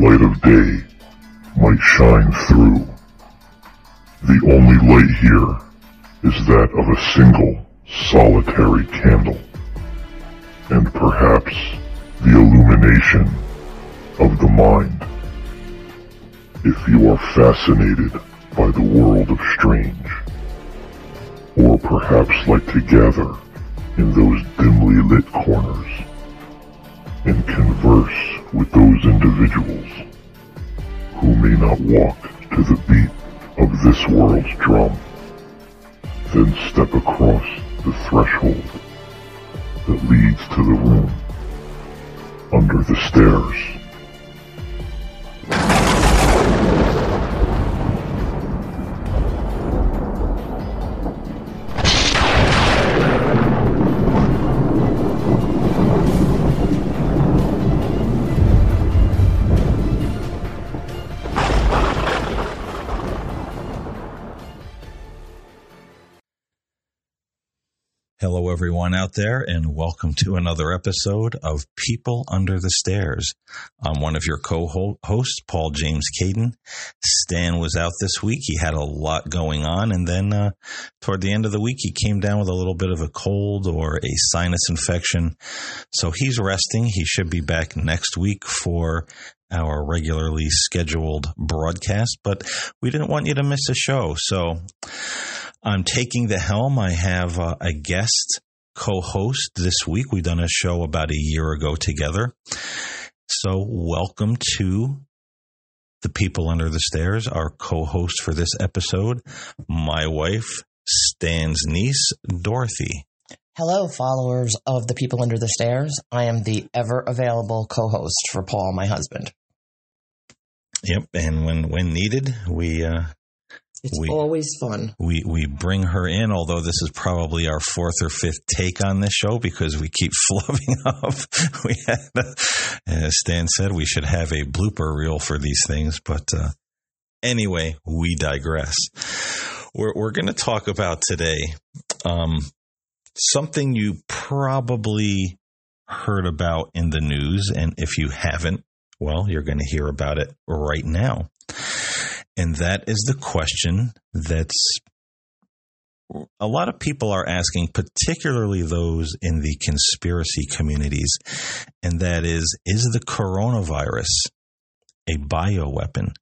Light of day might shine through. The only light here is that of a single solitary candle, and perhaps the illumination of the mind. If you are fascinated by the world of strange, or perhaps like to gather in those dimly lit corners and converse with those individuals who may not walk to the beat of this world's drum, then step across the threshold that leads to the room under the stairs. Hello, everyone out there, and welcome to another episode of People Under the Stairs. I'm one of your co-hosts, Paul James Caden. Stan was out this week. He had a lot going on, and then toward the end of the week, he came down with a little bit of a cold or a sinus infection. So he's resting. He should be back next week for our regularly scheduled broadcast, but we didn't want you to miss a show, so I'm taking the helm. I have a guest co-host this week. We've done a show about a year ago together. So welcome to the People Under the Stairs, our co-host for this episode, my wife, Stan's niece, Dorothy. Hello, followers of the People Under the Stairs. I am the ever-available co-host for Paul, my husband. Yep, and when needed, we always fun. We bring her in, although this is probably our fourth or fifth take on this show because we keep flubbing up. We had, as Stan said, we should have a blooper reel for these things. But anyway, we digress. We're going to talk about today something you probably heard about in the news. And if you haven't, well, you're going to hear about it right now. And that is the question that's a lot of people are asking, particularly those in the conspiracy communities, and that is the coronavirus a bioweapon?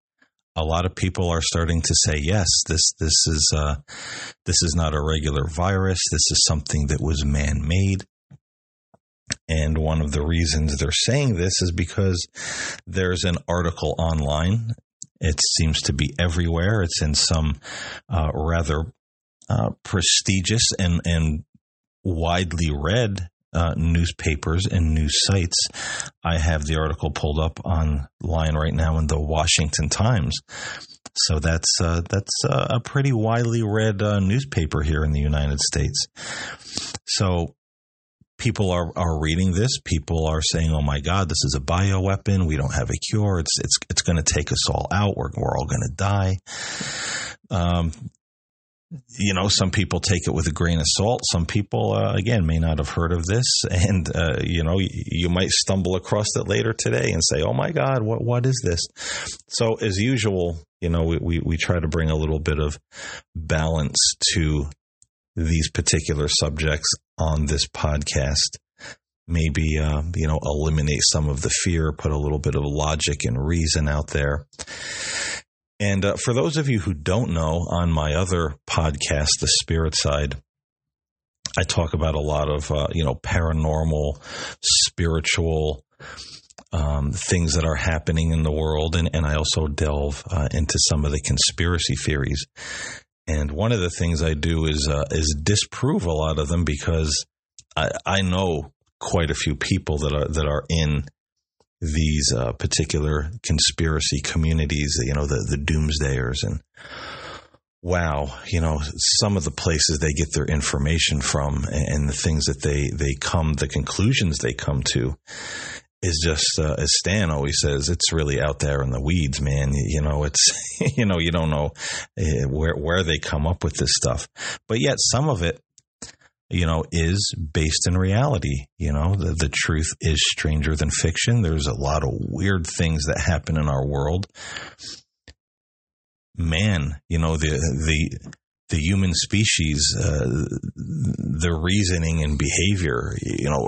A lot of people are starting to say, yes, this is not a regular virus. This is something that was man-made. And one of the reasons they're saying this is because there's an article online. It seems to be everywhere. It's in some rather prestigious and widely read newspapers and news sites. I have the article pulled up online right now in the Washington Times. So that's a pretty widely read newspaper here in the United States. So people are reading this. People are saying, oh, my God, this is a bioweapon. We don't have a cure. It's going to take us all out. We're all going to die. Some people take it with a grain of salt. Some people, again, may not have heard of this. And, you might stumble across it later today and say, oh, my God, what is this? So as usual, we try to bring a little bit of balance to these particular subjects on this podcast, maybe, eliminate some of the fear, put a little bit of logic and reason out there. And for those of you who don't know, on my other podcast, The Spirit Side, I talk about a lot of, paranormal, spiritual things that are happening in the world. And I also delve into some of the conspiracy theories. And one of the things I do is disprove a lot of them, because I know quite a few people that are in these particular conspiracy communities, the doomsdayers, and wow, some of the places they get their information from and the things that the conclusions they come to is just, as Stan always says, it's really out there in the weeds, man. It's, you don't know where they come up with this stuff, but yet some of it, is based in reality. The truth is stranger than fiction. There's a lot of weird things that happen in our world. Man, the human species, the reasoning and behavior,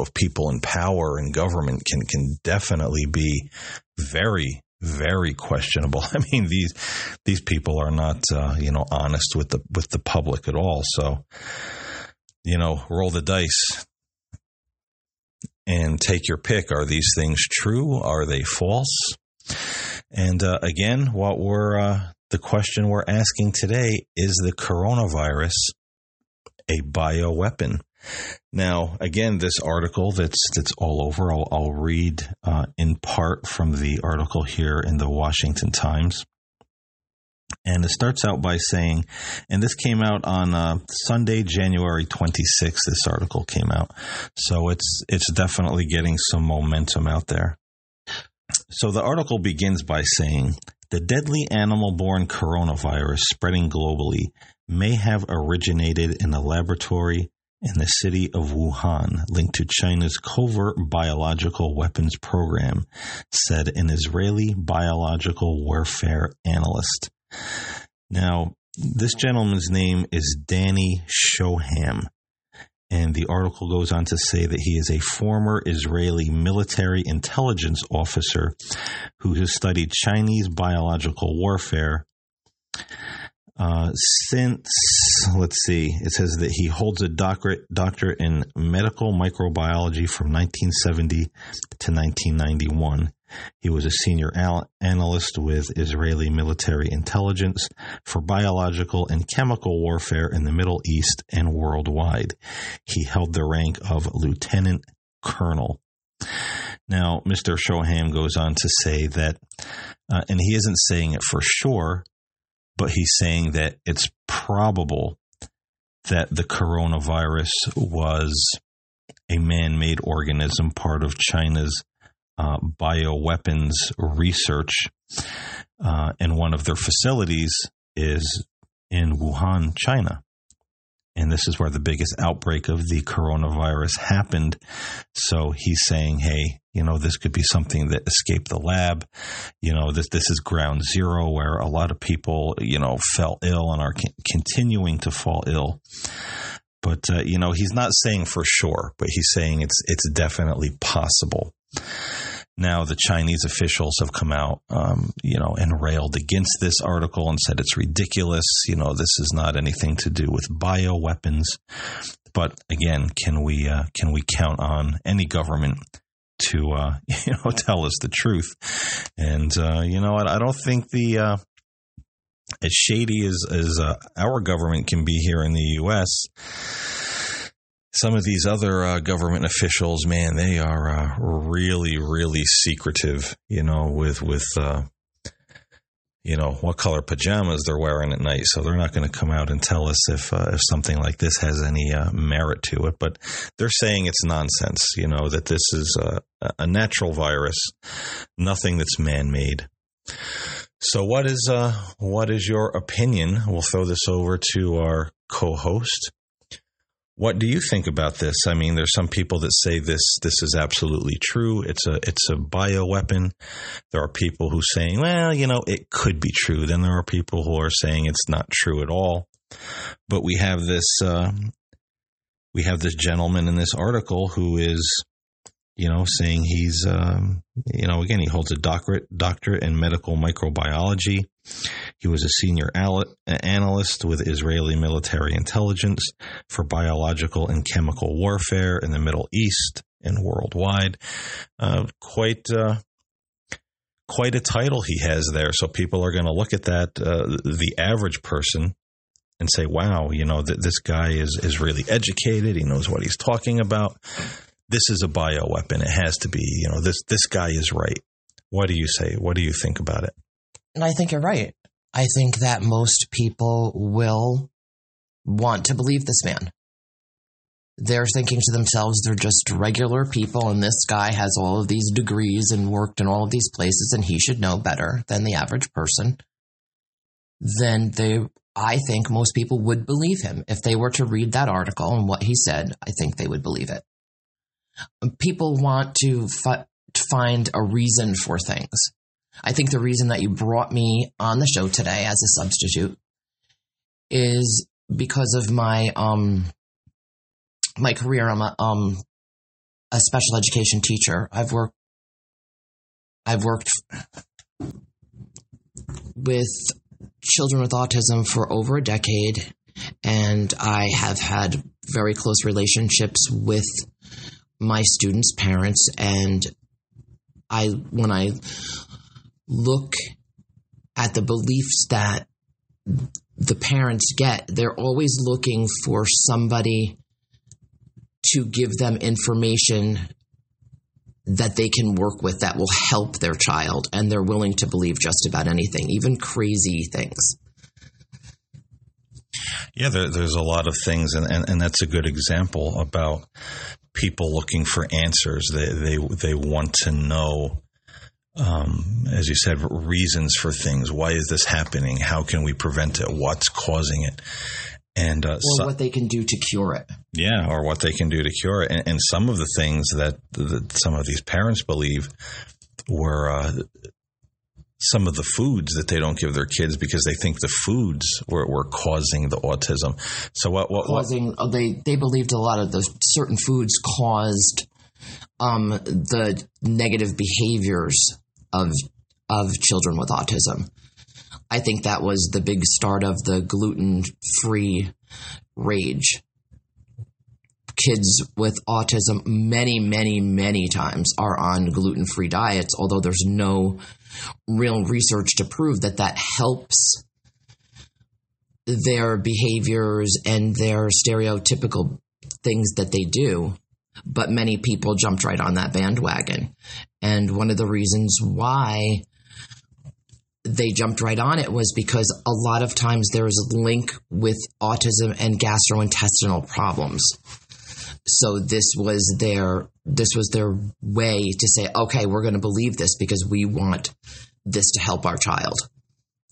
of people in power and government can definitely be very, very questionable. I mean, these people are not, honest with the public at all. So, roll the dice and take your pick. Are these things true? Are they false? And again, the question we're asking today is the coronavirus a bioweapon? Now, again, this article that's all over, I'll read in part from the article here in the Washington Times. And it starts out by saying, and this came out on Sunday, January 26th, this article came out. So it's definitely getting some momentum out there. So the article begins by saying, the deadly animal-borne coronavirus spreading globally may have originated in a laboratory in the city of Wuhan, linked to China's covert biological weapons program, said an Israeli biological warfare analyst. Now, this gentleman's name is Danny Shoham, and the article goes on to say that he is a former Israeli military intelligence officer who has studied Chinese biological warfare since, it says that he holds a doctorate in medical microbiology from 1970 to 1991. He was a senior analyst with Israeli military intelligence for biological and chemical warfare in the Middle East and worldwide. He held the rank of lieutenant colonel. Now, Mr. Shoham goes on to say that, and he isn't saying it for sure, but he's saying that it's probable that the coronavirus was a man-made organism, part of China's bioweapons research, and one of their facilities is in Wuhan, China. And this is where the biggest outbreak of the coronavirus happened. So he's saying, hey, this could be something that escaped the lab. This is ground zero where a lot of people, fell ill and are continuing to fall ill. But, he's not saying for sure, but he's saying it's definitely possible. Now, the Chinese officials have come out, and railed against this article and said it's ridiculous. This is not anything to do with bioweapons. But again, can we count on any government to, tell us the truth? And, I don't think as shady as our government can be here in the U.S., some of these other government officials, man, they are really, really secretive, with what color pajamas they're wearing at night. So they're not going to come out and tell us if something like this has any merit to it. But they're saying it's nonsense, that this is a natural virus, nothing that's man-made. So what is your opinion? We'll throw this over to our co-host. What do you think about this? I mean, there's some people that say this is absolutely true. It's a bioweapon. There are people who are saying, well, it could be true. Then there are people who are saying it's not true at all. But we have this gentleman in this article who is, saying he's, again, he holds a doctorate in medical microbiology. He was a senior analyst with Israeli military intelligence for biological and chemical warfare in the Middle East and worldwide. Quite a title he has there. So people are going to look at that, the average person, and say, wow, you know, this guy is really educated. He knows what he's talking about. This is a bioweapon. It has to be, you know, this guy is right. What do you say? What do you think about it? And I think you're right. I think that most people will want to believe this man. They're thinking to themselves, they're just regular people, and this guy has all of these degrees and worked in all of these places, and he should know better than the average person. Then I think most people would believe him. If they were to read that article and what he said, I think they would believe it. People want to find a reason for things. I think the reason that you brought me on the show today as a substitute is because of my my career. I'm a special education teacher. I've worked with children with autism for over a decade, and I have had very close relationships with my students' parents, and when I look at the beliefs that the parents get, they're always looking for somebody to give them information that they can work with that will help their child, and they're willing to believe just about anything, even crazy things. Yeah, there's a lot of things, and that's a good example about people looking for answers. They want to know, as you said, reasons for things. Why is this happening? How can we prevent it? What's causing it? And or what they can do to cure it. Yeah, or what they can do to cure it. And some of the things that some of these parents believe were some of the foods that they don't give their kids because they think the foods were causing the autism. So what they believed a lot of those certain foods caused the negative behaviors of children with autism. I think that was the big start of the gluten-free rage. Kids with autism many, many, many times are on gluten-free diets, although there's no real research to prove that helps their behaviors and their stereotypical things that they do. But many people jumped right on that bandwagon. And one of the reasons why they jumped right on it was because a lot of times there is a link with autism and gastrointestinal problems. So this was their way to say, okay, we're going to believe this because we want this to help our child.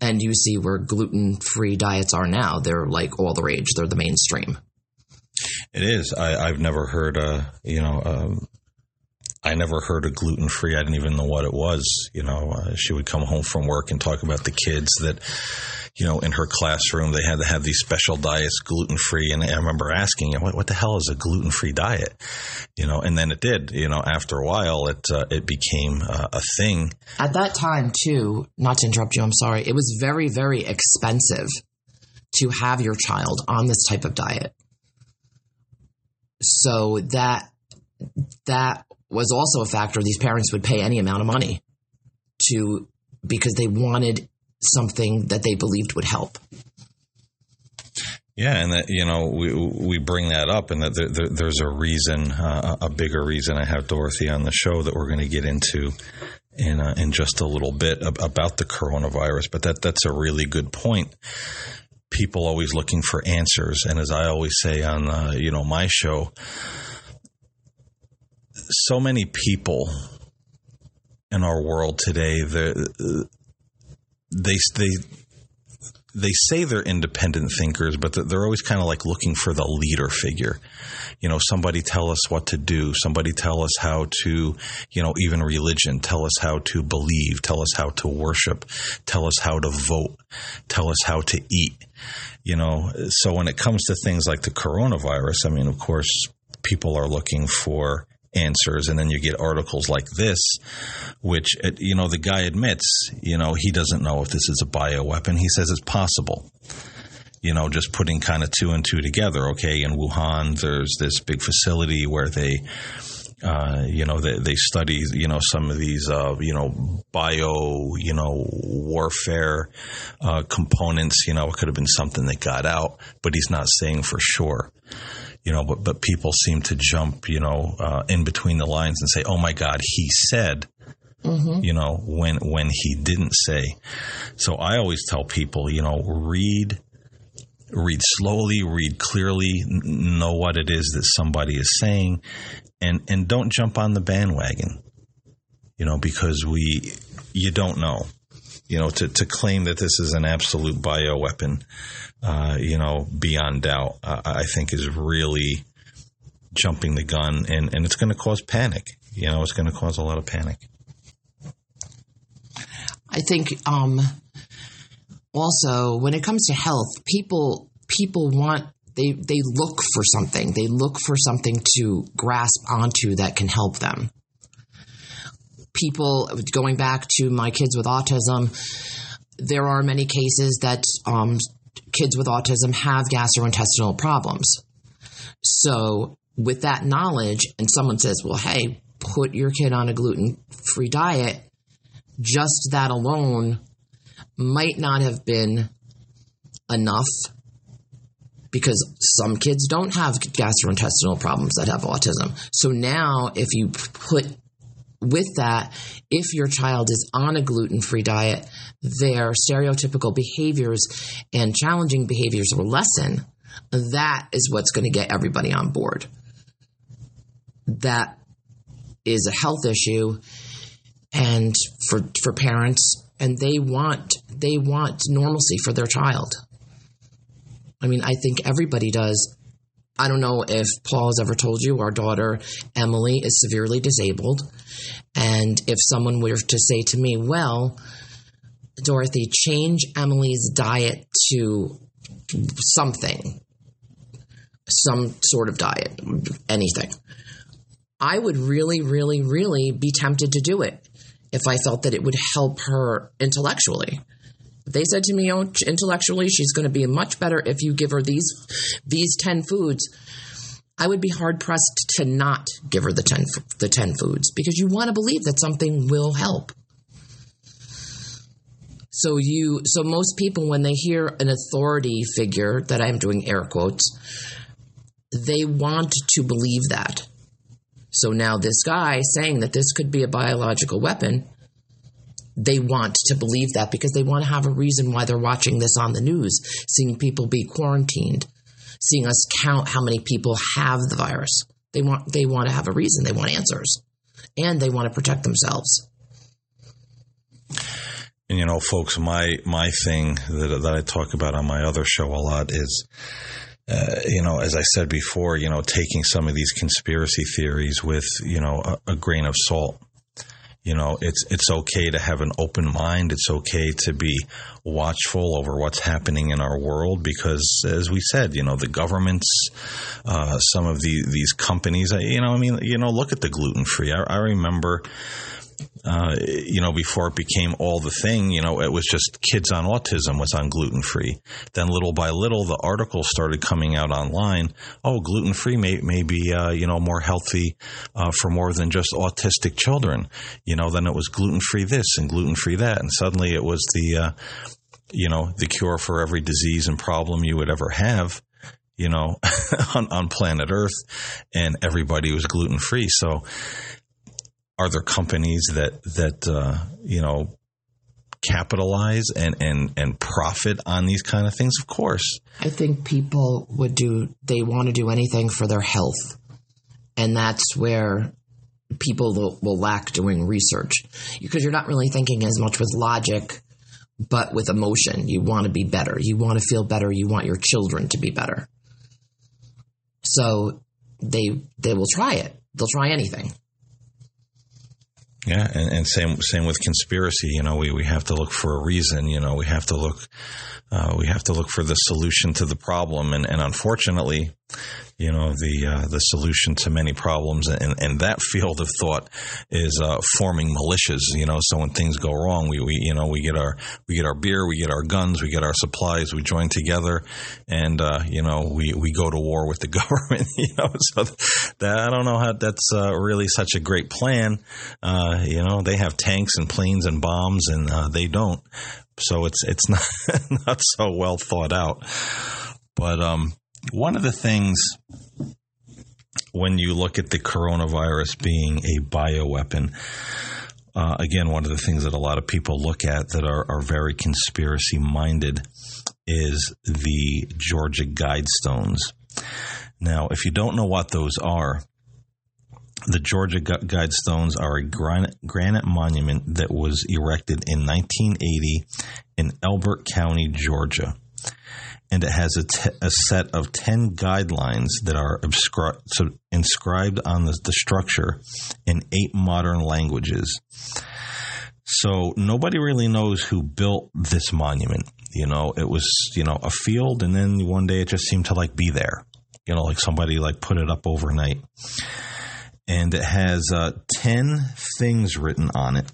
And you see where gluten-free diets are now. They're like all the rage. They're the mainstream. It is. I've never heard I never heard of gluten-free. I didn't even know what it was. You know, she would come home from work and talk about the kids that, you know, in her classroom, they had to have these special diets, gluten-free. And I remember asking, what the hell is a gluten-free diet? You know, and then it did. You know, after a while, it became a thing. At that time, too, not to interrupt you, I'm sorry, it was very, very expensive to have your child on this type of diet. So that was also a factor. These parents would pay any amount of money because they wanted something that they believed would help. Yeah, and that, you know, we bring that up, and that there's a reason, a bigger reason. I have Dorothy on the show that we're going to get into in just a little bit about the coronavirus, but that's a really good point. People always looking for answers, and as I always say on my show, so many people in our world today, they say they're independent thinkers, but they're always kind of like looking for the leader figure. You know, somebody tell us what to do. Somebody tell us how to, you know, even religion. Tell us how to believe. Tell us how to worship. Tell us how to vote. Tell us how to eat. You know, so when it comes to things like the coronavirus, I mean, of course, people are looking for answers, and then you get articles like this, which, you know, the guy admits, you know, he doesn't know if this is a bioweapon. He says it's possible. You know, just putting kind of two and two together. Okay, in Wuhan, there's this big facility where they they study, you know, some of these, bio, warfare components. You know, it could have been something that got out, but he's not saying for sure. You know, but people seem to jump, in between the lines and say, oh, my God, he said, mm-hmm. you know, when he didn't say. So I always tell people, you know, read slowly, read clearly, know what it is that somebody is saying, and don't jump on the bandwagon, because you don't know, to claim that this is an absolute bioweapon, beyond doubt, I think is really jumping the gun, and it's going to cause panic. It's going to cause a lot of panic. I think, also, when it comes to health, people want – they look for something. They look for something to grasp onto that can help them. People – going back to my kids with autism, there are many cases that kids with autism have gastrointestinal problems. So with that knowledge, and someone says, well, hey, put your kid on a gluten-free diet, just that alone – might not have been enough, because some kids don't have gastrointestinal problems that have autism. So now if you put with that, if your child is on a gluten-free diet, their stereotypical behaviors and challenging behaviors will lessen. That is what's going to get everybody on board. That is a health issue, and for parents – and they want normalcy for their child. I mean, I think everybody does. I don't know if Paul has ever told you, our daughter Emily is severely disabled. And if someone were to say to me, well, Dorothy, change Emily's diet to something, some sort of diet, anything, I would really, really, really be tempted to do it if I felt that it would help her intellectually. They said to me, oh, intellectually, she's going to be much better if you give her these 10 foods. I would be hard-pressed to not give her the 10 foods, because you want to believe that something will help. So most people, when they hear an authority figure, that I'm doing air quotes, they want to believe that. So now this guy saying that this could be a biological weapon, they want to believe that, because they want to have a reason why they're watching this on the news, seeing people be quarantined, seeing us count how many people have the virus. They want to have a reason. They want answers, and they want to protect themselves. And, folks, my thing that I talk about on my other show a lot is – as I said before, taking some of these conspiracy theories with, a grain of salt. It's okay to have an open mind. It's okay to be watchful over what's happening in our world, because, as we said, the governments, some of these companies, look at the gluten-free. I remember, before it became all the thing, it was just kids on autism was on gluten-free. Then little by little, the articles started coming out online. Oh, gluten-free may be, more healthy for more than just autistic children. Then it was gluten-free this and gluten-free that. And suddenly it was the, the cure for every disease and problem you would ever have, on planet Earth. And everybody was gluten-free. So, are there companies that capitalize and profit on these kind of things? Of course. I think people they want to do anything for their health. And that's where people will lack doing research, because you're not really thinking as much with logic, but with emotion. You want to be better. You want to feel better. You want your children to be better. So they will try it. They'll try anything. Yeah, and same with conspiracy. We have to look for a reason. We have to look for the solution to the problem. And unfortunately, you know, the solution to many problems. And that field of thought is forming militias. You know, so when things go wrong, we get our beer, we get our guns, we get our supplies, we join together, and we go to war with the government. You know, so that, I don't know how that's really such a great plan. You know, they have tanks and planes and bombs, and they don't. So it's not not so well thought out. But one of the things when you look at the coronavirus being a bioweapon, again, one of the things that a lot of people look at that are very conspiracy-minded is the Georgia Guidestones. Now, if you don't know what those are, the Georgia Guidestones are a granite monument that was erected in 1980 in Elbert County, Georgia. And it has a set of 10 guidelines that are inscribed on the structure in 8 modern languages. So nobody really knows who built this monument. You know, it was, you know, a field, and then one day it just seemed to like be there. You know, like somebody like put it up overnight. And it has 10 things written on it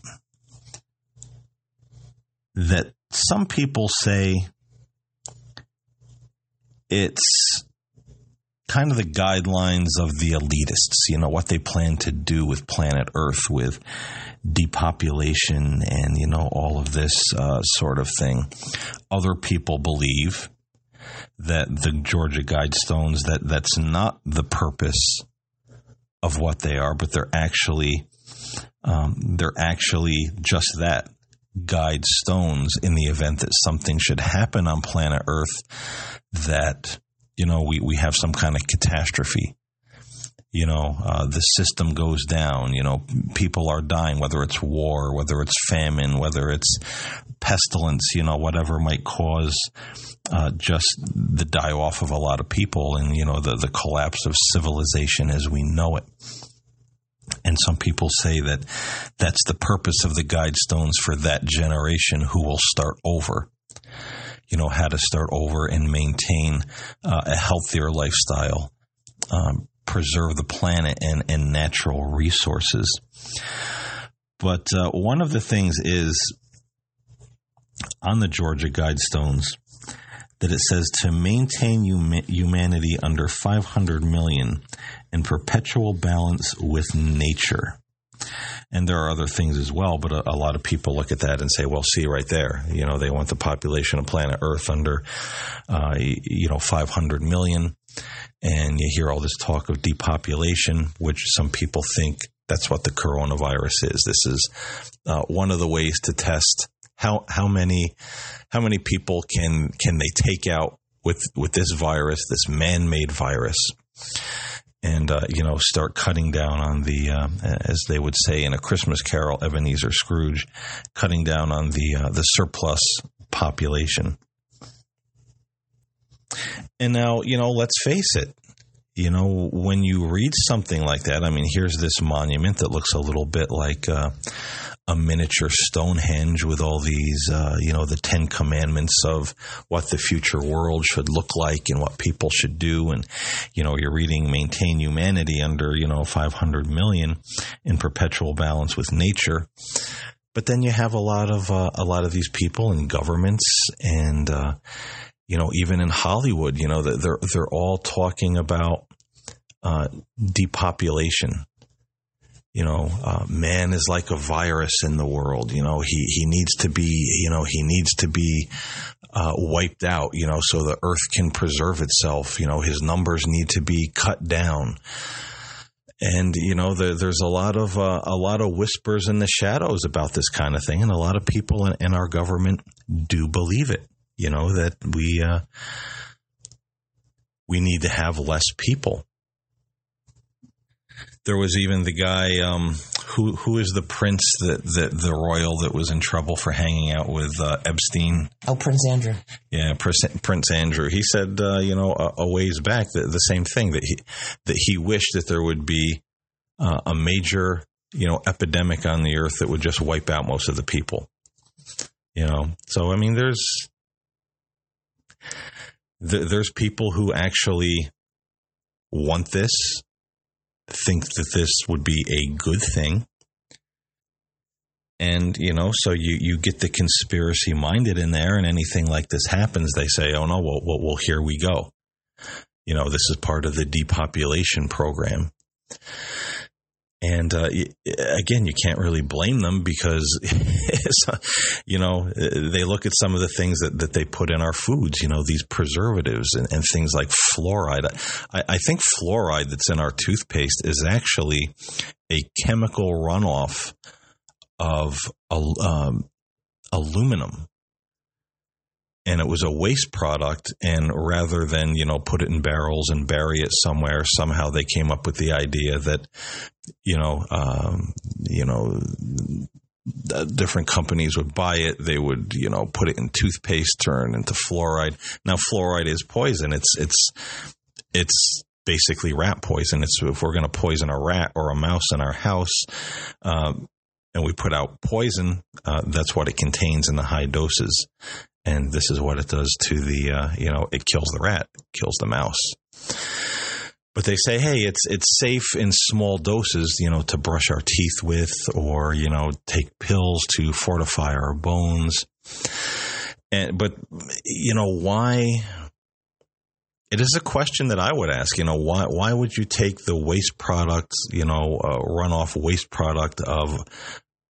that some people say it's kind of the guidelines of the elitists, you know, what they plan to do with planet Earth, with depopulation and, you know, all of this sort of thing. Other people believe that the Georgia Guidestones, that's not the purpose of what they are, but they're actually just that, guide stones in the event that something should happen on planet Earth, that, you know, we have some kind of catastrophe. You know, the system goes down, you know, people are dying, whether it's war, whether it's famine, whether it's pestilence, you know, whatever might cause just the die off of a lot of people and, you know, the collapse of civilization as we know it. And some people say that that's the purpose of the Guidestones for that generation who will start over. You know, how to start over and maintain a healthier lifestyle, preserve the planet and natural resources. But one of the things is on the Georgia Guidestones that it says to maintain humanity under 500 million in perpetual balance with nature. And there are other things as well, but a lot of people look at that and say, well, see right there, you know, they want the population of planet Earth under, 500 million. And you hear all this talk of depopulation, which some people think that's what the coronavirus is. This is one of the ways to test how many people can they take out with this virus, this man-made virus, and start cutting down on the as they would say in A Christmas Carol, Ebenezer Scrooge, cutting down on the surplus population. And now, you know, let's face it, you know, when you read something like that, I mean, here's this monument that looks a little bit like a miniature Stonehenge with all these, the 10 commandments of what the future world should look like and what people should do. And, you know, you're reading maintain humanity under, 500 million in perpetual balance with nature. But then you have a lot of these people and governments and, even in Hollywood, you know, they're all talking about depopulation. You know, man is like a virus in the world. You know, he needs to be wiped out, you know, so the earth can preserve itself. You know, his numbers need to be cut down. And, you know, there's a lot of whispers in the shadows about this kind of thing. And a lot of people in our government do believe it, you know, that we need to have less people. There was even the guy who is the prince the royal that was in trouble for hanging out with Epstein. Oh, Prince Andrew. Yeah, Prince Andrew. He said, a ways back the same thing, that he wished that there would be a major, epidemic on the earth that would just wipe out most of the people. You know, so I mean, there's people who actually want this, think that this would be a good thing. And, you know, so you get the conspiracy minded in there, and anything like this happens, they say, oh, no, well, here we go. You know, this is part of the depopulation program. And again, you can't really blame them because, you know, they look at some of the things that they put in our foods, you know, these preservatives and things like fluoride. I think fluoride that's in our toothpaste is actually a chemical runoff of aluminum. And it was a waste product, and rather than, you know, put it in barrels and bury it somewhere, somehow they came up with the idea that, different companies would buy it. They would, you know, put it in toothpaste, turn into fluoride. Now, fluoride is poison. It's basically rat poison. It's if we're going to poison a rat or a mouse in our house, and we put out poison, that's what it contains in the high doses. And this is what it does to the, it kills the rat, kills the mouse. But they say, hey, it's safe in small doses, you know, to brush our teeth with, or, you know, take pills to fortify our bones. But, you know, why? It is a question that I would ask, you know, why would you take the waste product, you know, runoff waste product of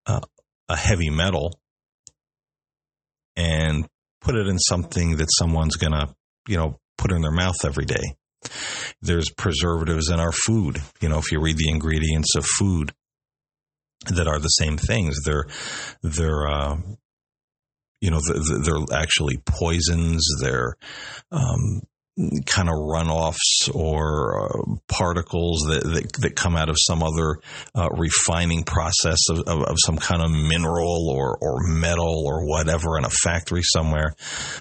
a heavy metal and put it in something that someone's going to, you know, put in their mouth every day? There's preservatives in our food. You know, if you read the ingredients of food that are the same things, they're actually poisons. They're kind of runoffs or particles that come out of some other refining process of some kind of mineral or metal or whatever in a factory somewhere.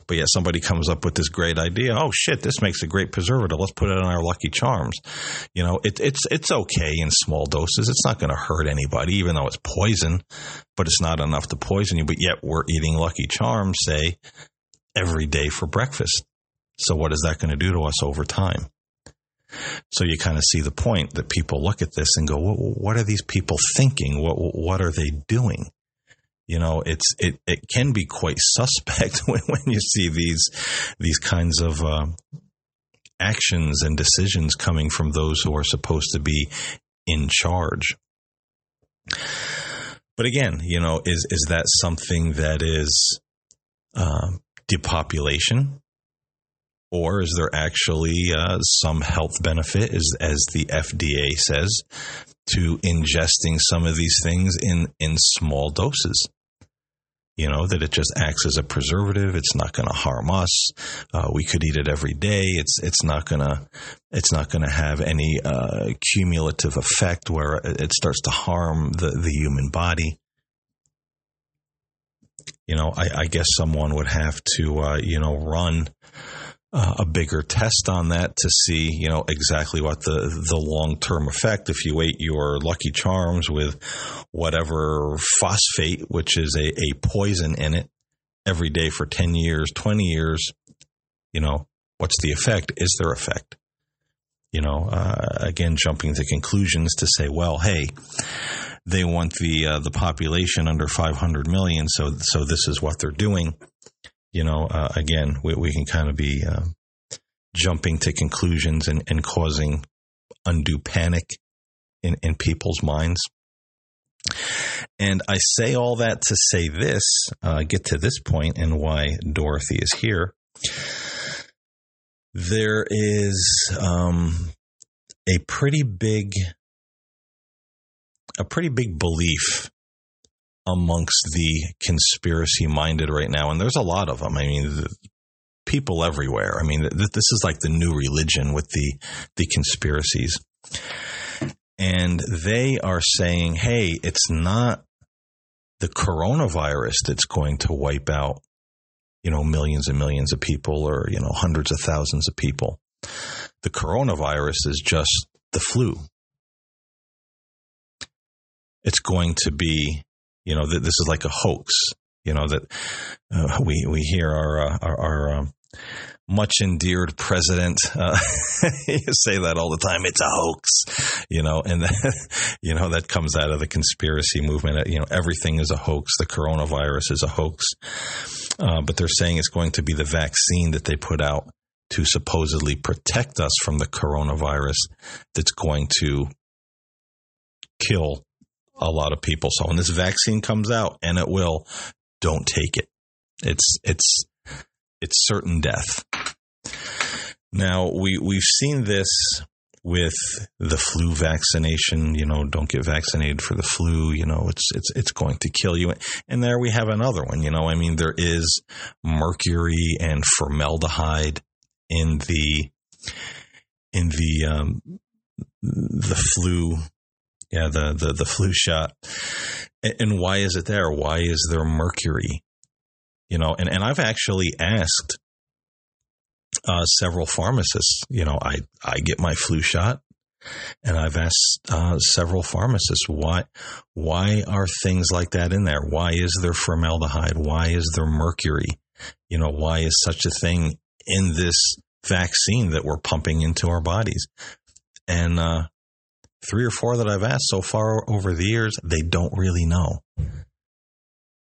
But yet somebody comes up with this great idea. Oh shit, this makes a great preservative. Let's put it on our Lucky Charms. You know, it's okay in small doses. It's not going to hurt anybody, even though it's poison, but it's not enough to poison you. But yet we're eating Lucky Charms, say, every day for breakfast. So what is that going to do to us over time? So you kind of see the point that people look at this and go, what are these people thinking? What are they doing? You know, it can be quite suspect when you see these kinds of actions and decisions coming from those who are supposed to be in charge. But again, you know, is that something that is depopulation? Or is there actually some health benefit, as the FDA says, to ingesting some of these things in small doses? You know, that it just acts as a preservative. It's not going to harm us. We could eat it every day. It's not going to have any cumulative effect where it starts to harm the human body. You know, I guess someone would have to run a bigger test on that to see, you know, exactly what the long-term effect, if you ate your Lucky Charms with whatever phosphate, which is a poison in it, every day for 10 years, 20 years, you know, what's the effect? Is there effect? You know, again, jumping to conclusions to say, well, hey, they want the population under 500 million, so this is what they're doing. You know, again, we can kind of be jumping to conclusions and causing undue panic in people's minds. And I say all that to say this, get to this point and why Dorothy is here. There is a pretty big belief amongst the conspiracy-minded right now, and there's a lot of them. I mean, people everywhere. I mean, this is like the new religion with the conspiracies. And they are saying, hey, it's not the coronavirus that's going to wipe out, you know, millions and millions of people or, you know, hundreds of thousands of people. The coronavirus is just the flu. It's going to be, you know, this is like a hoax, you know, that we hear our much endeared president. You say that all the time. It's a hoax, you know, and that, you know, that comes out of the conspiracy movement. You know, everything is a hoax. The coronavirus is a hoax. But they're saying it's going to be the vaccine that they put out to supposedly protect us from the coronavirus that's going to kill a lot of people. So when this vaccine comes out, and it will, don't take it. It's certain death. Now, we've seen this with the flu vaccination. You know, don't get vaccinated for the flu. You know, it's going to kill you. And there we have another one. You know, I mean, there is mercury and formaldehyde in the flu. Yeah, the flu shot. And why is it there? Why is there mercury? You know, and I've actually asked several pharmacists. You know, I get my flu shot, and I've asked several pharmacists, why are things like that in there? Why is there formaldehyde? Why is there mercury? You know, why is such a thing in this vaccine that we're pumping into our bodies? And, three or four that I've asked so far over the years, they don't really know.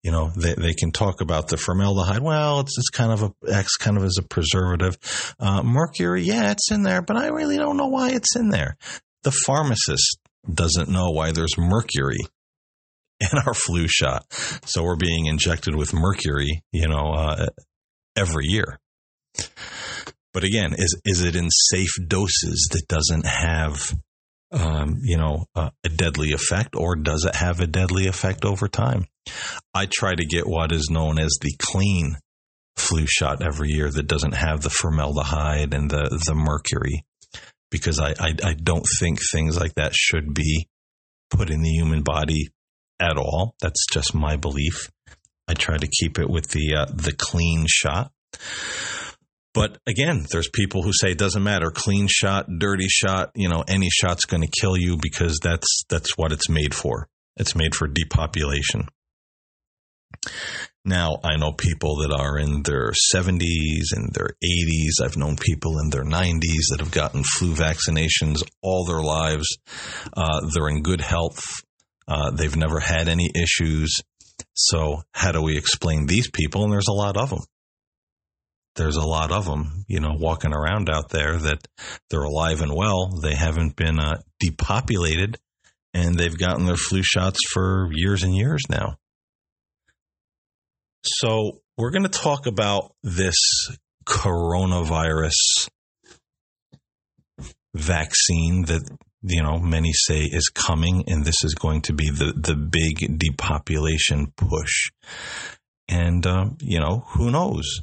You know, they can talk about the formaldehyde. Well, it's kind of acts as a preservative. Mercury, yeah, it's in there, but I really don't know why it's in there. The pharmacist doesn't know why there's mercury in our flu shot. So we're being injected with mercury, you know, every year. But again, is it in safe doses that doesn't have a deadly effect, or does it have a deadly effect over time? I try to get what is known as the clean flu shot every year that doesn't have the formaldehyde and the mercury, because I don't think things like that should be put in the human body at all. That's just my belief. I try to keep it with the clean shot. But again, there's people who say it doesn't matter. Clean shot, dirty shot, you know, any shot's going to kill you, because that's what it's made for. It's made for depopulation. Now, I know people that are in their 70s and their 80s. I've known people in their 90s that have gotten flu vaccinations all their lives. They're in good health. They've never had any issues. So how do we explain these people? And there's a lot of them. There's a lot of them, you know, walking around out there that they're alive and well. They haven't been depopulated, and they've gotten their flu shots for years and years now. So we're going to talk about this coronavirus vaccine that, you know, many say is coming, and this is going to be the big depopulation push. And, you know, who knows?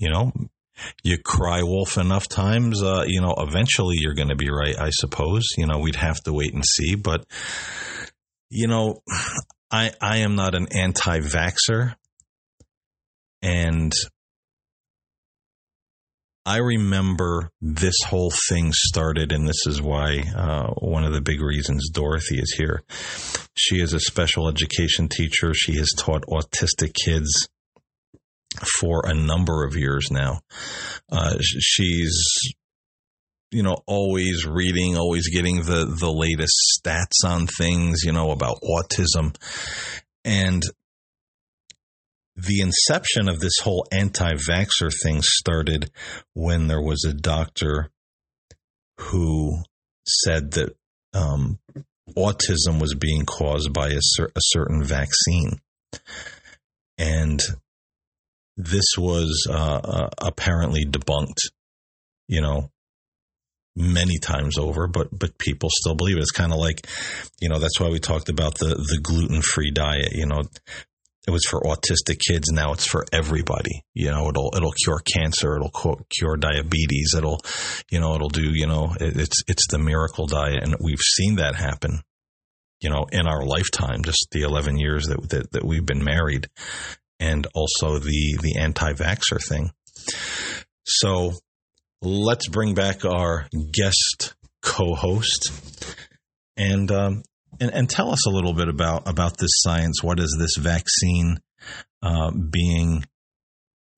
You know, you cry wolf enough times, you know, eventually you're going to be right, I suppose. You know, we'd have to wait and see. But, you know, I am not an anti-vaxxer. And I remember this whole thing started, and this is why one of the big reasons Dorothy is here. She is a special education teacher. She has taught autistic kids for a number of years now. She's, you know, always reading, always getting the latest stats on things, you know, about autism. And the inception of this whole anti-vaxxer thing started when there was a doctor who said that autism was being caused by a certain vaccine. And this was apparently debunked, you know, many times over, but people still believe it. It's kind of like, you know, that's why we talked about the gluten-free diet. You know, it was for autistic kids. Now it's for everybody. You know, it'll cure cancer. It'll cure diabetes. It's the miracle diet. And we've seen that happen, you know, in our lifetime, just the 11 years that we've been married. And also the anti-vaxxer thing. So let's bring back our guest co-host and tell us a little bit about this science. What is this vaccine being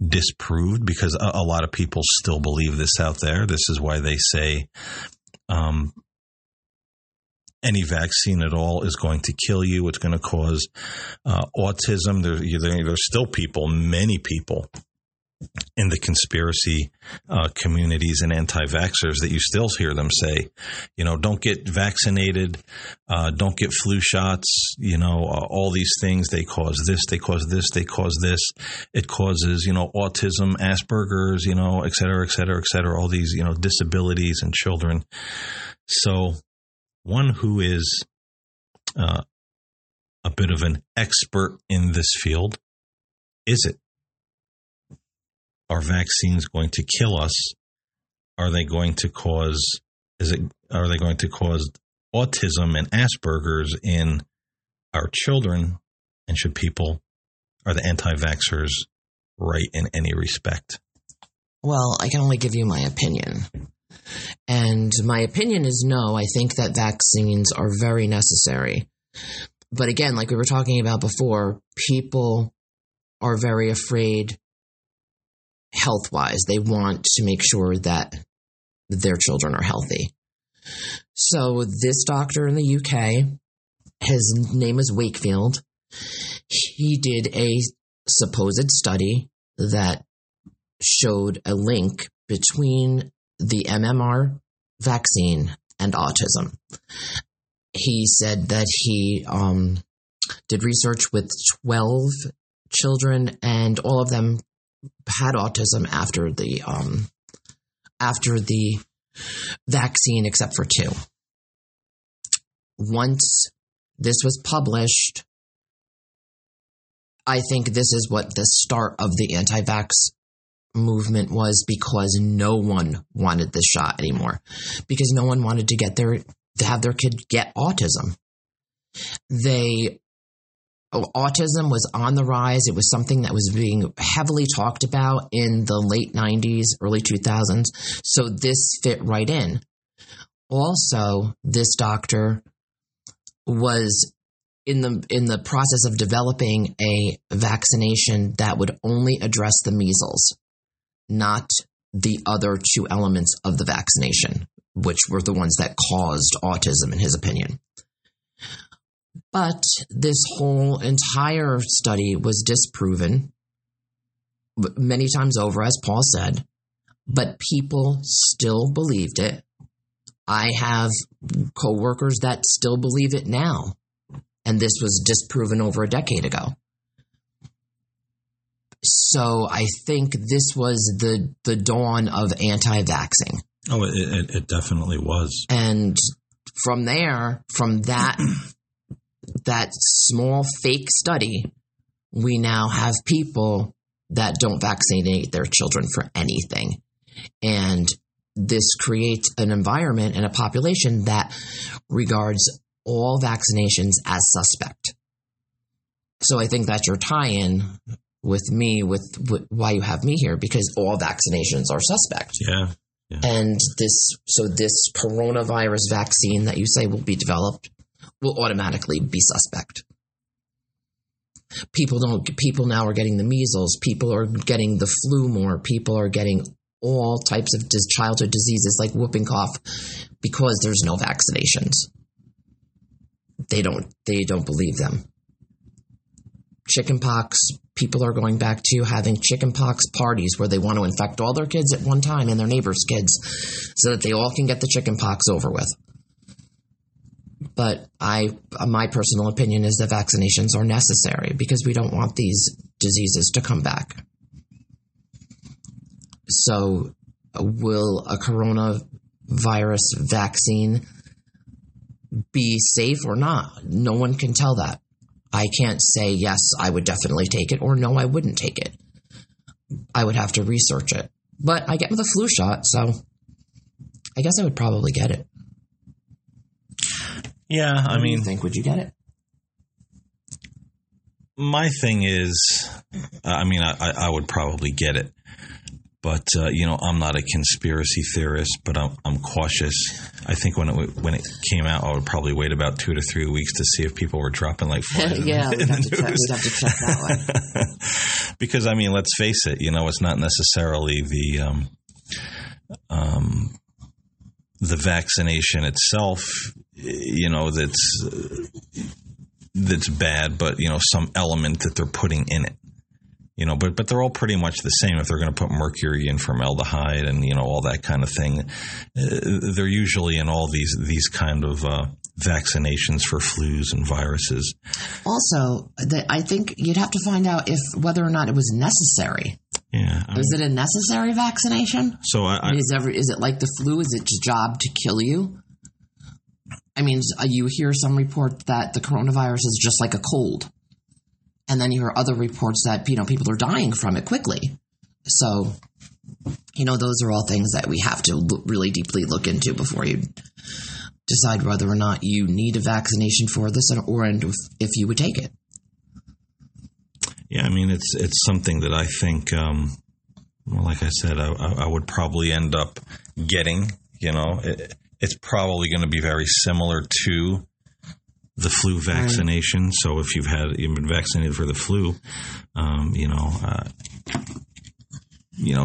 disproved because a lot of people still believe this out there. This is why they say any vaccine at all is going to kill you. It's going to cause autism. There's still people, many people in the conspiracy communities and anti-vaxxers that you still hear them say, you know, don't get vaccinated, don't get flu shots, you know, all these things, they cause this, they cause this, they cause this. It causes, you know, autism, Asperger's, you know, et cetera, et cetera, et cetera, all these, you know, disabilities in children. So one who is a bit of an expert in this field, is it? Are vaccines going to kill us? Are they going to cause? Are they going to cause autism and Asperger's in our children? And should people, are the anti-vaxxers right in any respect? Well, I can only give you my opinion, and my opinion is no. I think that vaccines are very necessary, but again, like we were talking about before, people are very afraid. Health-wise, they want to make sure that their children are healthy. So this doctor in the UK, his name is Wakefield, he did a supposed study that showed a link between the MMR vaccine and autism. He said that he did research with 12 children, and all of them had autism after the vaccine, except for two. Once this was published, I think this is what the start of the anti-vax movement was, because no one wanted this shot anymore, because no one wanted to get to have their kid get autism. Autism was on the rise. It was something that was being heavily talked about in the late 90s, early 2000s. So this fit right in. Also, this doctor was in the process of developing a vaccination that would only address the measles, not the other two elements of the vaccination, which were the ones that caused autism, in his opinion. But this whole entire study was disproven many times over, as Paul said, but people still believed it. I have coworkers that still believe it now, and this was disproven over a decade ago. So I think this was the dawn of anti-vaxxing. Oh, it definitely was. And from there, from that... that small fake study, we now have people that don't vaccinate their children for anything. And this creates an environment and a population that regards all vaccinations as suspect. So I think that's your tie-in with me, with why you have me here, because all vaccinations are suspect. Yeah. Yeah. And this coronavirus vaccine that you say will be developed will automatically be suspect. People now are getting the measles. People are getting the flu more. People are getting all types of childhood diseases like whooping cough because there's no vaccinations. They don't believe them. Chickenpox. People are going back to having chickenpox parties where they want to infect all their kids at one time and their neighbors' kids so that they all can get the chickenpox over with. But my personal opinion is that vaccinations are necessary because we don't want these diseases to come back. So will a coronavirus vaccine be safe or not? No one can tell that. I can't say, yes, I would definitely take it, or no, I wouldn't take it. I would have to research it. But I get the flu shot, so I guess I would probably get it. Yeah, I mean, would you get it? My thing is, I would probably get it. But, you know, I'm not a conspiracy theorist, but I'm cautious. I think when it came out, I would probably wait about 2 to 3 weeks to see if people were dropping like flies we'd have to check that one. Because, I mean, let's face it, you know, it's not necessarily the vaccination itself, you know, that's bad, but, you know, some element that they're putting in it. You know, but they're all pretty much the same. If they're going to put mercury and formaldehyde and, you know, all that kind of thing, they're usually in all these kind of vaccinations for flus and viruses. Also, I think you'd have to find out whether or not it was necessary. Yeah. Is it a necessary vaccination? So is it like the flu? Is its job to kill you? I mean, you hear some report that the coronavirus is just like a cold. And then you hear other reports that, you know, people are dying from it quickly. So, you know, those are all things that we have to really deeply look into before you decide whether or not you need a vaccination for this or if you would take it. Yeah, I mean, it's something that I think, like I said, I would probably end up getting, you know. It's probably going to be very similar to the flu vaccination. Right. So if you've been vaccinated for the flu,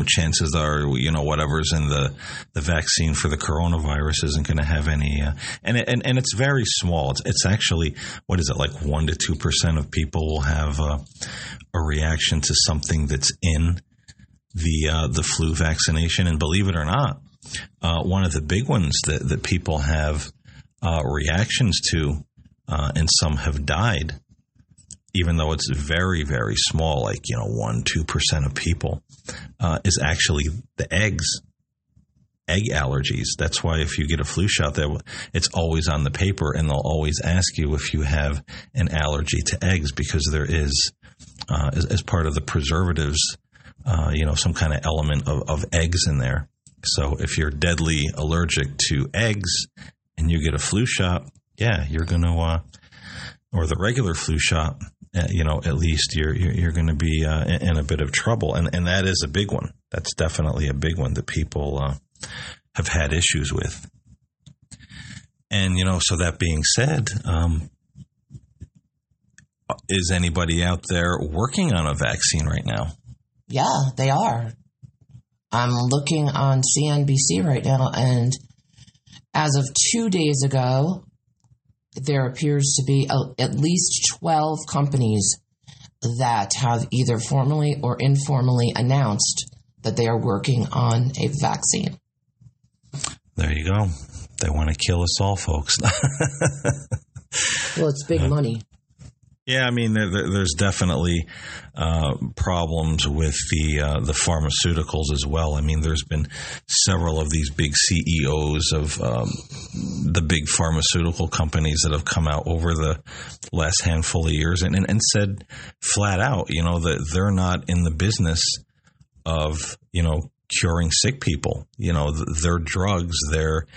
chances are, you know, whatever's in the vaccine for the coronavirus isn't going to have any. And it's very small. It's actually, what is it, like 1 to 2% of people will have a reaction to something that's in the flu vaccination. And believe it or not, one of the big ones that people have reactions to, and some have died, even though it's very, very small, like, you know, 1-2% of people, is actually the egg allergies. That's why if you get a flu shot, it's always on the paper, and they'll always ask you if you have an allergy to eggs, because there is, as part of the preservatives, some kind of element of eggs in there. So if you're deadly allergic to eggs and you get a flu shot, yeah, you're going to, or the regular flu shot, at least you're going to be in a bit of trouble. And that is a big one. That's definitely a big one that people have had issues with. And, you know, so that being said, is anybody out there working on a vaccine right now? Yeah, they are. I'm looking on CNBC right now, and as of 2 days ago, there appears to be at least 12 companies that have either formally or informally announced that they are working on a vaccine. There you go. They want to kill us all, folks. Well, it's big money. Yeah, I mean, there's definitely problems with the pharmaceuticals as well. I mean, there's been several of these big CEOs of the big pharmaceutical companies that have come out over the last handful of years and said flat out, you know, that they're not in the business of, you know, curing sick people. You know, their drugs, their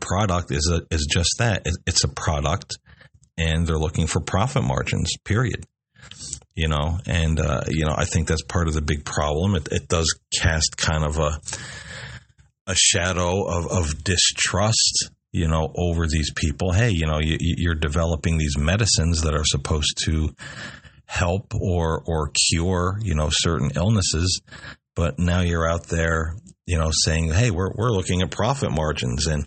product is just that. It's a product. And they're looking for profit margins, period. You know, and, I think that's part of the big problem. It does cast kind of a shadow of distrust, you know, over these people. Hey, you know, you're developing these medicines that are supposed to help or cure, you know, certain illnesses. But now you're out there, you know, saying, hey, we're looking at profit margins, and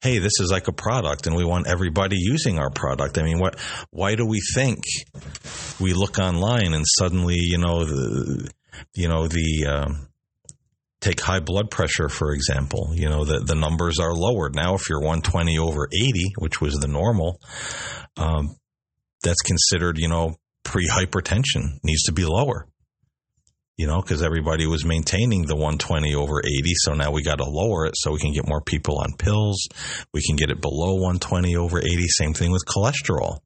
hey, this is like a product, and we want everybody using our product. I mean, why do we think we look online and suddenly, take high blood pressure, for example, you know, the numbers are lowered now. If you're 120 over 80, which was the normal, that's considered, you know, pre-hypertension, needs to be lower. You know, because everybody was maintaining the 120 over 80, so now we got to lower it so we can get more people on pills. We can get it below 120 over 80. Same thing with cholesterol.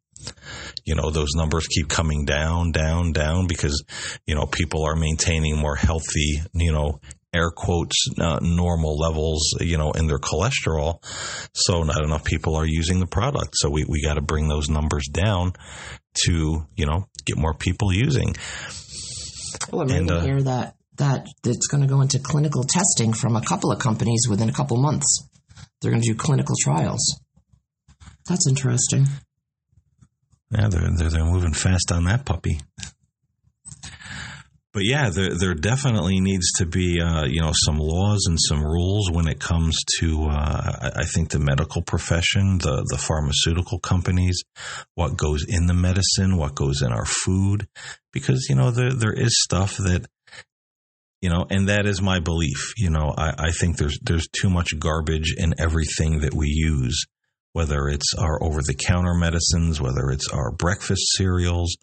You know, those numbers keep coming down, down, down because, you know, people are maintaining more healthy, you know, air quotes, normal levels, you know, in their cholesterol. So not enough people are using the product. So we got to bring those numbers down to, you know, get more people using. Oh, I'm going to hear that that's going to go into clinical testing from a couple of companies within a couple months. They're going to do clinical trials. That's interesting. Yeah, they're moving fast on that puppy. But yeah, there definitely needs to be some laws and some rules when it comes to I think the medical profession, the pharmaceutical companies, what goes in the medicine, what goes in our food, because there is stuff that and that is my belief. I think there's too much garbage in everything that we use. Whether it's our over-the-counter medicines, whether it's our breakfast cereals,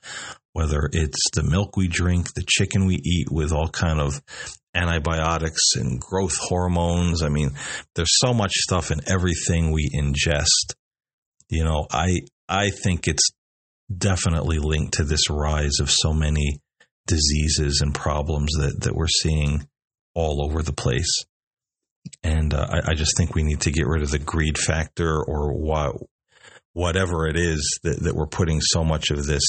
whether it's the milk we drink, the chicken we eat with all kind of antibiotics and growth hormones. I mean, there's so much stuff in everything we ingest. I think it's definitely linked to this rise of so many diseases and problems that we're seeing all over the place. And I just think we need to get rid of the greed factor or whatever it is that we're putting so much of this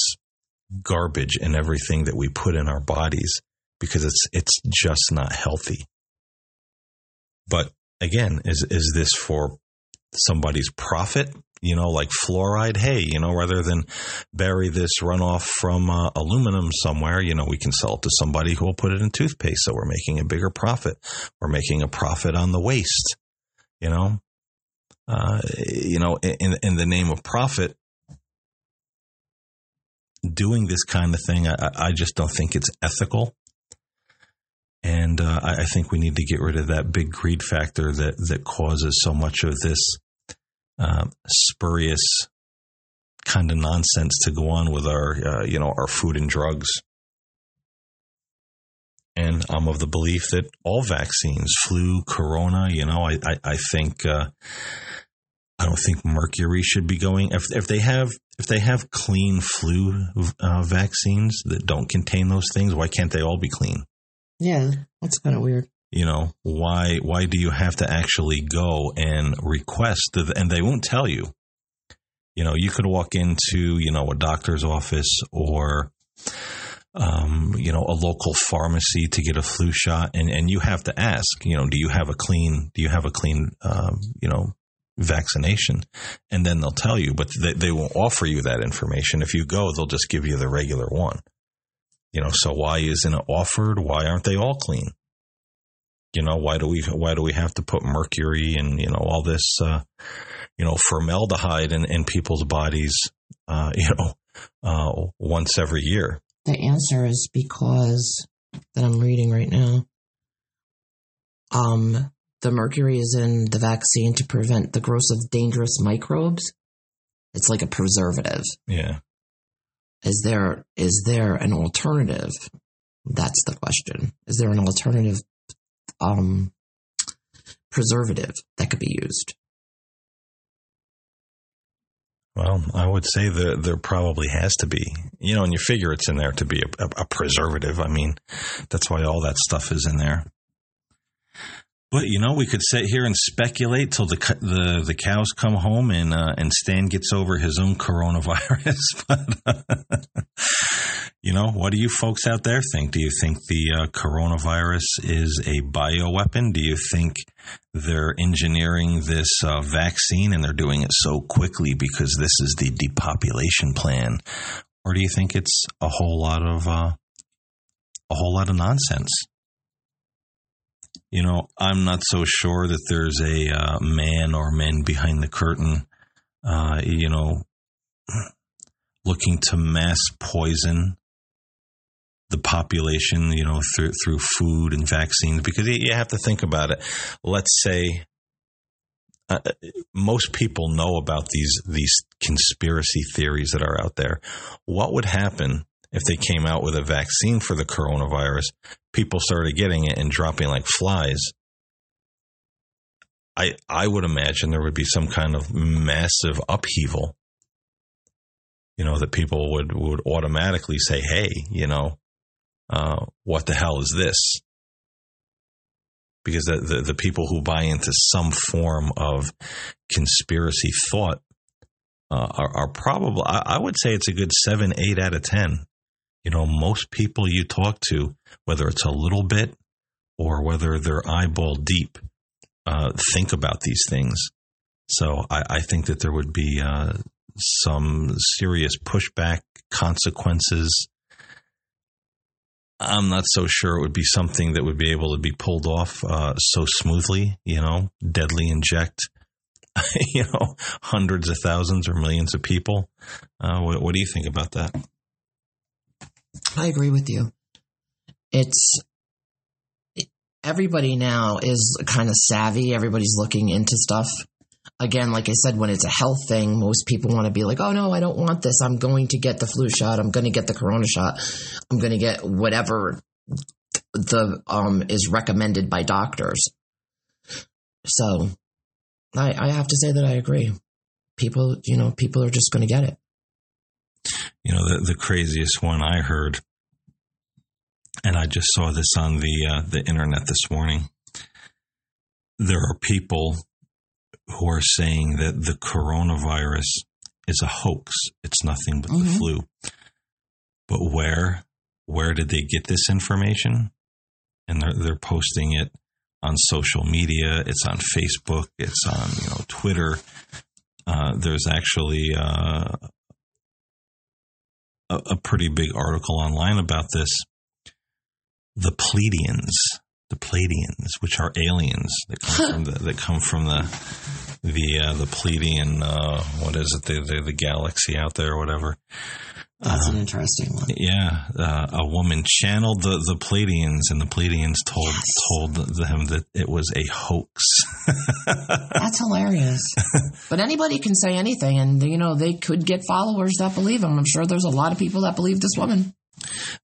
garbage in everything that we put in our bodies, because it's just not healthy. But again, is this for somebody's profit? Like fluoride, hey, rather than bury this runoff from aluminum somewhere, we can sell it to somebody who will put it in toothpaste. So we're making a bigger profit. We're making a profit on the waste, in the name of profit. Doing this kind of thing, I just don't think it's ethical. And I think we need to get rid of that big greed factor that causes so much of this spurious kind of nonsense to go on with our, our food and drugs. And I'm of the belief that all vaccines, flu, corona, I think, I don't think mercury should be going. If they have clean flu vaccines that don't contain those things, why can't they all be clean? Yeah, that's kind of weird. Why do you have to actually go and request, and they won't tell you. You could walk into, a doctor's office or, a local pharmacy to get a flu shot, and you have to ask, do you have a clean, vaccination? And then they'll tell you, but they won't offer you that information. If you go, they'll just give you the regular one. So why isn't it offered? Why aren't they all clean? Why do we have to put mercury and, all this, formaldehyde in people's bodies, once every year? The answer is because that I'm reading right now. The mercury is in the vaccine to prevent the growth of dangerous microbes. It's like a preservative. Yeah. Is there an alternative? That's the question. Is there an alternative preservative that could be used? Well, I would say there probably has to be, and you figure it's in there to be a preservative. I mean, that's why all that stuff is in there. But, we could sit here and speculate till the cows come home and Stan gets over his own coronavirus. But, what do you folks out there think? Do you think the coronavirus is a bioweapon? Do you think they're engineering this vaccine and they're doing it so quickly because this is the depopulation plan? Or do you think it's a whole lot of nonsense? I'm not so sure that there's a man or men behind the curtain, looking to mass poison the population, through food and vaccines, because you have to think about it. Let's say most people know about these conspiracy theories that are out there. What would happen if they came out with a vaccine for the coronavirus? People started getting it and dropping like flies. I would imagine there would be some kind of massive upheaval, that people would automatically say, hey, what the hell is this? Because the people who buy into some form of conspiracy thought are probably, I would say it's a good 7, 8 out of 10. Most people you talk to whether it's a little bit or whether they're eyeball deep, think about these things. So I think that there would be some serious pushback, consequences. I'm not so sure it would be something that would be able to be pulled off so smoothly, you know, deadly inject, you know, hundreds of thousands or millions of people. What do you think about that? I agree with you. Everybody now is kind of savvy. Everybody's looking into stuff. Again, like I said, when it's a health thing, most people want to be like, oh, no, I don't want this. I'm going to get the flu shot. I'm going to get the corona shot. I'm going to get whatever the is recommended by doctors. So I have to say that I agree. People, you know, people are just going to get it. You know, the craziest one I heard, and I just saw this on the internet this morning. There are people who are saying that the coronavirus is a hoax. It's nothing but the flu. But where did they get this information? And they're posting it on social media. It's on Facebook. It's on, you know, Twitter. There's actually a pretty big article online about this. The Pleiadians, which are aliens that come from the Pleiadian, what is it? The galaxy out there or whatever. That's an interesting one. Yeah. A woman channeled the Pleiadians, and the Pleiadians told them that it was a hoax. That's hilarious. But anybody can say anything, and, you know, they could get followers that believe them. I'm sure there's a lot of people that believe this woman.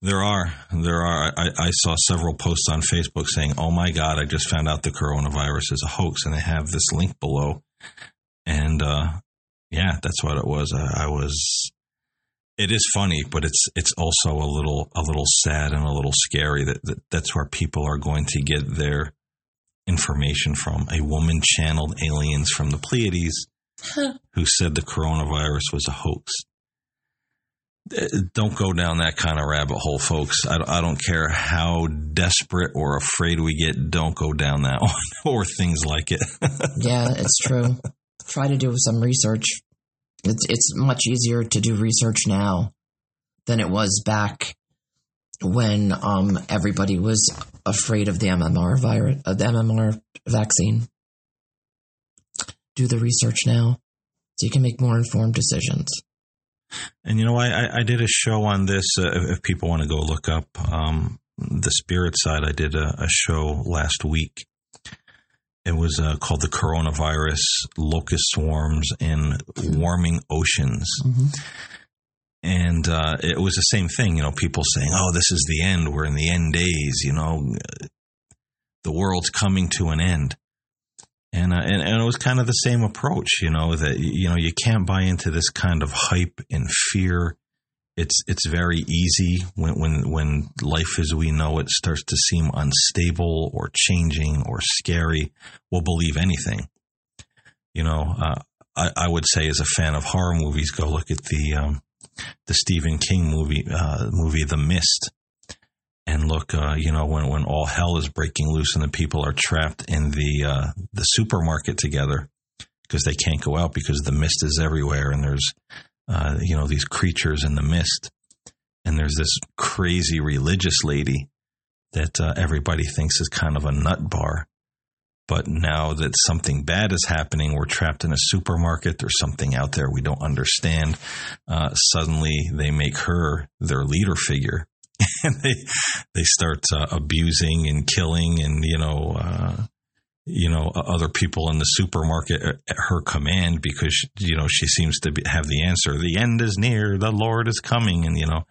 There are. I saw several posts on Facebook saying, oh my God, I just found out the coronavirus is a hoax, and they have this link below. And, yeah, that's what it was. It is funny, but it's also a little sad and a little scary that's where people are going to get their information from. A woman channeled aliens from the Pleiades who said the coronavirus was a hoax. Don't go down that kind of rabbit hole, folks. I don't care how desperate or afraid we get. Don't go down that one or things like it. Yeah, it's true. Try to do some research. It's much easier to do research now than it was back when everybody was afraid of the MMR virus, the MMR vaccine. Do the research now so you can make more informed decisions. And, you know, I did a show on this. If people want to go look up The Spirit Side, I did a show last week. It was called The Coronavirus, Locust Swarms, and Warming Oceans. And it was the same thing, you know, people saying, oh, this is the end. We're in the end days, you know, the world's coming to an end. And it was kind of the same approach, you know, that, you know, you can't buy into this kind of hype and fear. It's very easy when life as we know it starts to seem unstable or changing or scary. We'll believe anything. You know, I would say, as a fan of horror movies, go look at the Stephen King movie The Mist. And look, you know, when all hell is breaking loose and the people are trapped in the supermarket together because they can't go out because the mist is everywhere, and there's, you know, these creatures in the mist, and there's this crazy religious lady that everybody thinks is kind of a nut bar. But now that something bad is happening, we're trapped in a supermarket, there's something out there we don't understand. Suddenly they make her their leader figure. And they start abusing and killing and, you know, other people in the supermarket at her command because, you know, she seems to have the answer. The end is near. The Lord is coming. And, you know,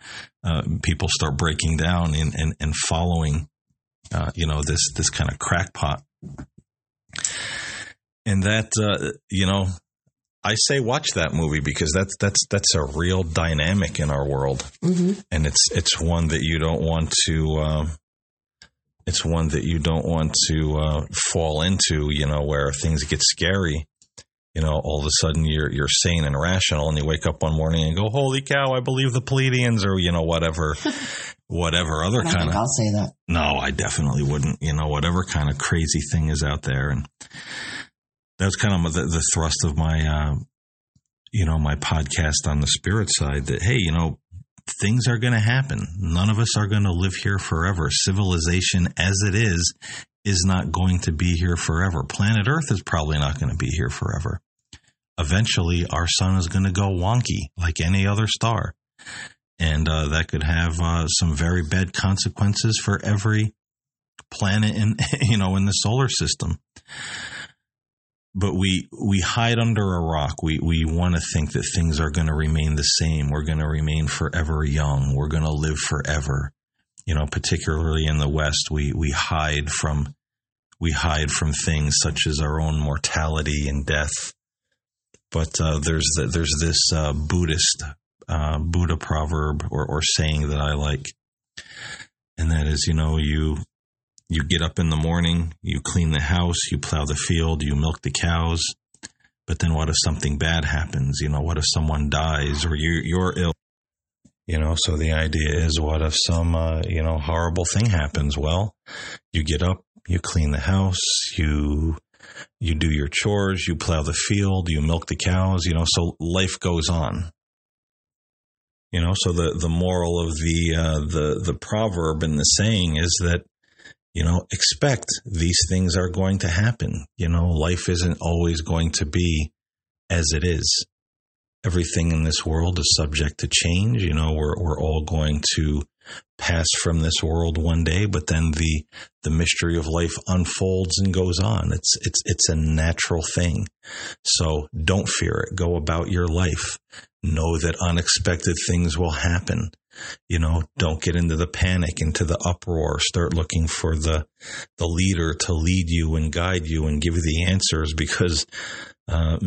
people start breaking down and following, you know, this kind of crackpot. And that, you know, I say watch that movie because that's a real dynamic in our world, and it's one that you don't want to fall into. You know, where things get scary. You know, all of a sudden you're sane and rational, and you wake up one morning and go, "Holy cow! I believe the Pleiadians," or you know, whatever. whatever other kind of, I'll say that. No, I definitely wouldn't, whatever kind of crazy thing is out there. And that's kind of the thrust of my, my podcast on the spirit side, that, hey, things are going to happen. None of us are going to live here forever. Civilization as it is not going to be here forever. Planet Earth is probably not going to be here forever. Eventually, our sun is going to go wonky like any other star. And that could have some very bad consequences for every planet in the solar system. But we hide under a rock. We want to think that things are going to remain the same. We're going to remain forever young. We're going to live forever. Particularly in the West, we hide from things such as our own mortality and death. But there's this Buddha proverb or saying that I like, and that is, you get up in the morning, you clean the house, you plow the field, you milk the cows, but then what if something bad happens? What if someone dies or you're ill? So the idea is, what if some, horrible thing happens? Well, you get up, you clean the house, you do your chores, you plow the field, you milk the cows, so life goes on. So the moral of the proverb and the saying is that, expect these things are going to happen. Life isn't always going to be as it is. Everything in this world is subject to change. We're all going to pass from this world one day, but then the mystery of life unfolds and goes on. It's a natural thing. So don't fear it. Go about your life. Know that unexpected things will happen. Don't get into the panic, into the uproar. Start looking for the leader to lead you and guide you and give you the answers, because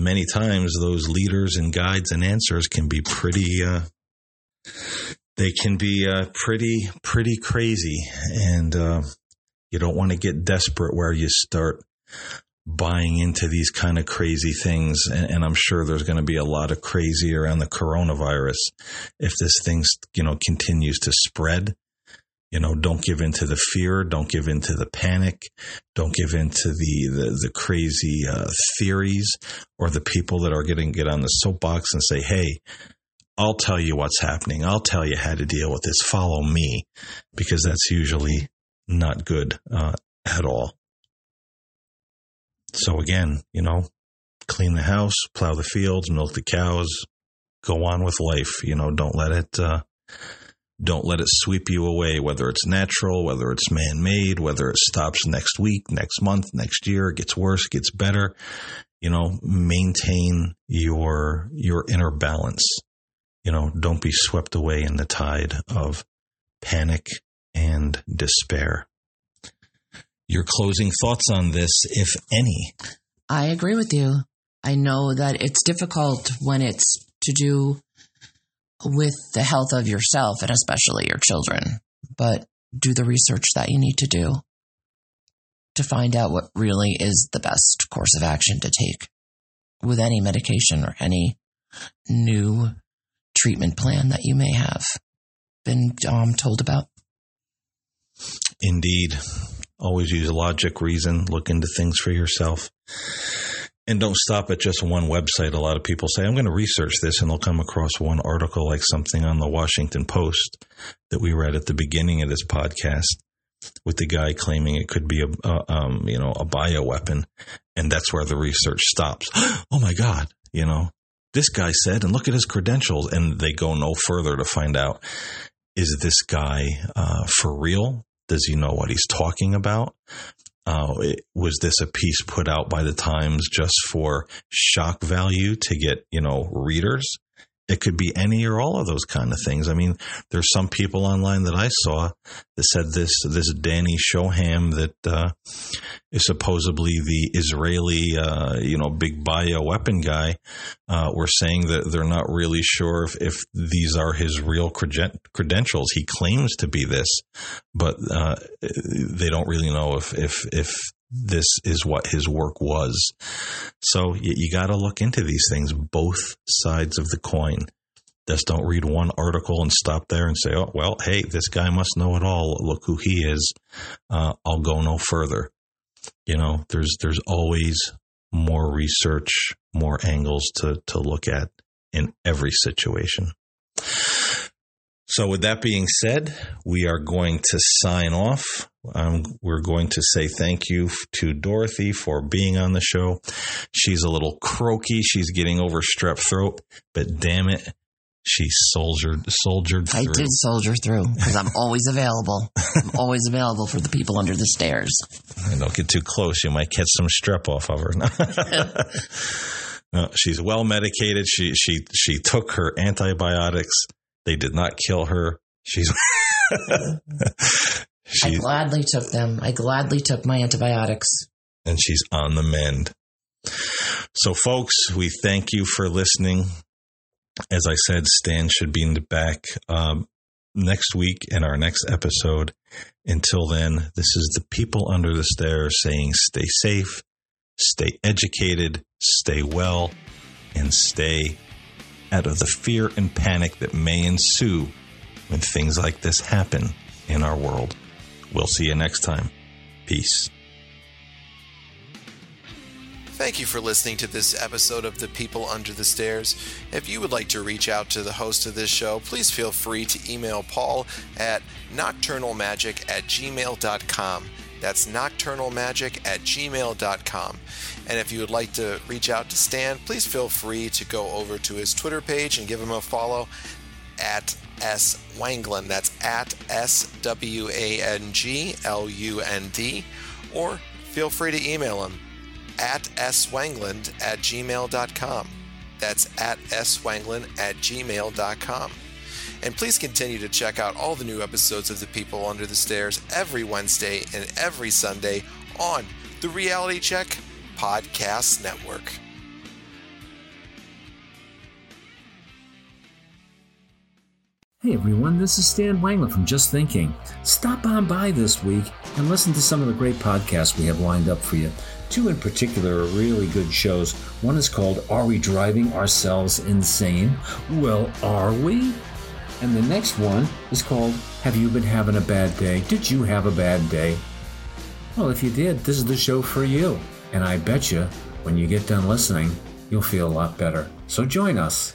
many times those leaders and guides and answers can be pretty crazy. And you don't want to get desperate where you start buying into these kind of crazy things. And I'm sure there's going to be a lot of crazy around the coronavirus. If this thing, continues to spread, don't give into the fear. Don't give into the panic. Don't give into the crazy theories, or the people that are going to get on the soapbox and say, hey, I'll tell you what's happening. I'll tell you how to deal with this. Follow me, because that's usually not good at all. So again, clean the house, plow the fields, milk the cows, go on with life. Don't let it sweep you away, whether it's natural, whether it's man-made, whether it stops next week, next month, next year, gets worse, gets better. Maintain your inner balance. Don't be swept away in the tide of panic and despair. Your closing thoughts on this, if any? I agree with you. I know that it's difficult when it's to do with the health of yourself and especially your children, but do the research that you need to do to find out what really is the best course of action to take with any medication or any new treatment plan that you may have been told about. Indeed. Always use logic, reason, look into things for yourself, and don't stop at just one website. A lot of people say, I'm going to research this, and they'll come across one article, like something on the Washington Post that we read at the beginning of this podcast, with the guy claiming it could be a bioweapon, and that's where the research stops. Oh my God, this guy said, and look at his credentials, and they go no further to find out, is this guy for real? Does he know what he's talking about? Was this a piece put out by the Times just for shock value to get, readers? It could be any or all of those kind of things. I mean, there's some people online that I saw that said this Danny Shoham that is supposedly the Israeli, big bioweapon guy, were saying that they're not really sure if these are his real credentials. He claims to be this, but they don't really know if this is what his work was. So you got to look into these things, both sides of the coin. Just don't read one article and stop there and say, oh, well, hey, this guy must know it all. Look who he is. I'll go no further. You know, there's always more research, more angles to look at in every situation. So with that being said, we are going to sign off. We're going to say thank you to Dorothy for being on the show. She's a little croaky. She's getting over strep throat, but damn it, she soldiered through. I did soldier through because I'm always available. I'm always available for the people under the stairs. And don't get too close. You might catch some strep off of her. No, she's well medicated. She took her antibiotics. They did not kill her. I gladly took them. I gladly took my antibiotics. And she's on the mend. So, folks, we thank you for listening. As I said, Stan should be back next week in our next episode. Until then, this is the People Under the Stairs saying stay safe, stay educated, stay well, and stay out of the fear and panic that may ensue when things like this happen in our world. We'll see you next time. Peace. Thank you for listening to this episode of The People Under the Stairs. If you would like to reach out to the host of this show, please feel free to email Paul at nocturnalmagic@gmail.com. That's nocturnalmagic@gmail.com. And if you would like to reach out to Stan, please feel free to go over to his Twitter page and give him a follow at S Wanglund. That's at SWANGLUND. Or feel free to email him at swangland@gmail.com. That's at swangland@gmail.com. And please continue to check out all the new episodes of The People Under the Stairs every Wednesday and every Sunday on the Reality Check Podcast Network. Hey everyone, this is Stan Wangler from Just Thinking. Stop on by this week and listen to some of the great podcasts we have lined up for you. Two in particular are really good shows. One is called Are We Driving Ourselves Insane? Well, are we? And the next one is called, Have You Been Having a Bad Day? Did you have a bad day? Well, if you did, this is the show for you. And I bet you, when you get done listening, you'll feel a lot better. So join us.